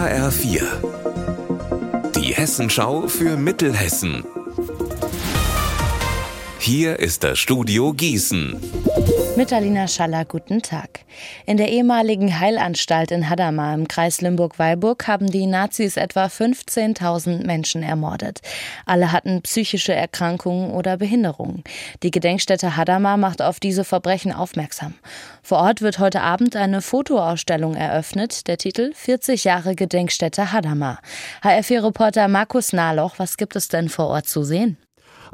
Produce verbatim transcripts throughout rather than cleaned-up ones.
H R vier. Die Hessenschau für Mittelhessen. Hier ist das Studio Gießen. Mit Alina Schaller, guten Tag. In der ehemaligen Heilanstalt in Hadamar im Kreis Limburg-Weilburg haben die Nazis etwa fünfzehntausend Menschen ermordet. Alle hatten psychische Erkrankungen oder Behinderungen. Die Gedenkstätte Hadamar macht auf diese Verbrechen aufmerksam. Vor Ort wird heute Abend eine Fotoausstellung eröffnet. Der Titel: vierzig Jahre Gedenkstätte Hadamar. H R vier-Reporter Markus Nahloch, was gibt es denn vor Ort zu sehen?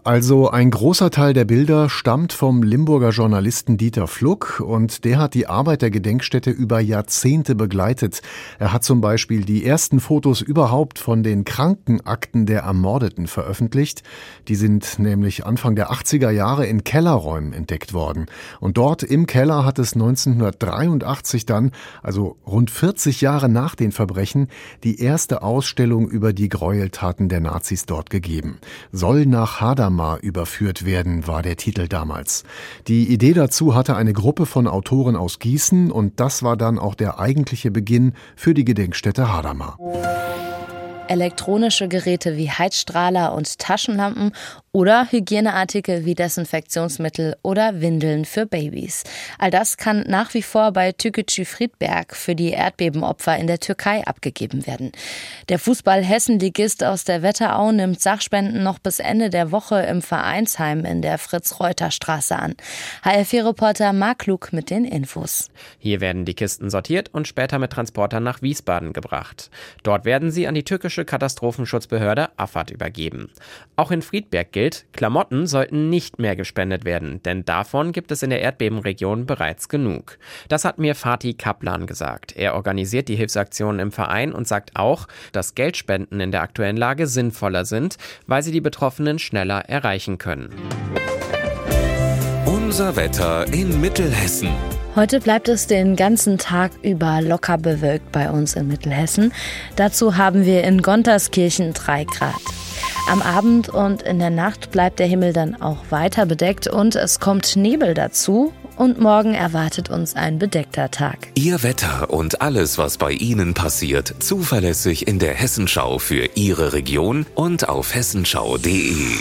Also ein großer Teil der Bilder stammt vom Limburger Journalisten Dieter Fluck, und der hat die Arbeit der Gedenkstätte über Jahrzehnte begleitet. Er hat zum Beispiel die ersten Fotos überhaupt von den Krankenakten der Ermordeten veröffentlicht. Die sind nämlich Anfang der achtziger Jahre in Kellerräumen entdeckt worden. Und dort im Keller hat es neunzehnhundertdreiundachtzig dann, also rund vierzig Jahre nach den Verbrechen, die erste Ausstellung über die Gräueltaten der Nazis dort gegeben. Soll nach Hadamar überführt werden, war der Titel damals. Die Idee dazu hatte eine Gruppe von Autoren aus Gießen, und das war dann auch der eigentliche Beginn für die Gedenkstätte Hadamar. Elektronische Geräte wie Heizstrahler und Taschenlampen oder Hygieneartikel wie Desinfektionsmittel oder Windeln für Babys. All das kann nach wie vor bei Türkgücü Friedberg für die Erdbebenopfer in der Türkei abgegeben werden. Der Fußball-Hessenligist aus der Wetterau nimmt Sachspenden noch bis Ende der Woche im Vereinsheim in der Fritz-Reuter-Straße an. H R vier-Reporter Marc Lug mit den Infos. Hier werden die Kisten sortiert und später mit Transportern nach Wiesbaden gebracht. Dort werden sie an die türkische Katastrophenschutzbehörde A F A D übergeben. Auch in Friedberg gilt, Klamotten sollten nicht mehr gespendet werden, denn davon gibt es in der Erdbebenregion bereits genug. Das hat mir Fatih Kaplan gesagt. Er organisiert die Hilfsaktionen im Verein und sagt auch, dass Geldspenden in der aktuellen Lage sinnvoller sind, weil sie die Betroffenen schneller erreichen können. Unser Wetter in Mittelhessen. Heute bleibt es den ganzen Tag über locker bewölkt bei uns in Mittelhessen. Dazu haben wir in Gonterskirchen drei Grad. Am Abend und in der Nacht bleibt der Himmel dann auch weiter bedeckt und es kommt Nebel dazu. Und morgen erwartet uns ein bedeckter Tag. Ihr Wetter und alles, was bei Ihnen passiert, zuverlässig in der Hessenschau für Ihre Region und auf hessenschau punkt de.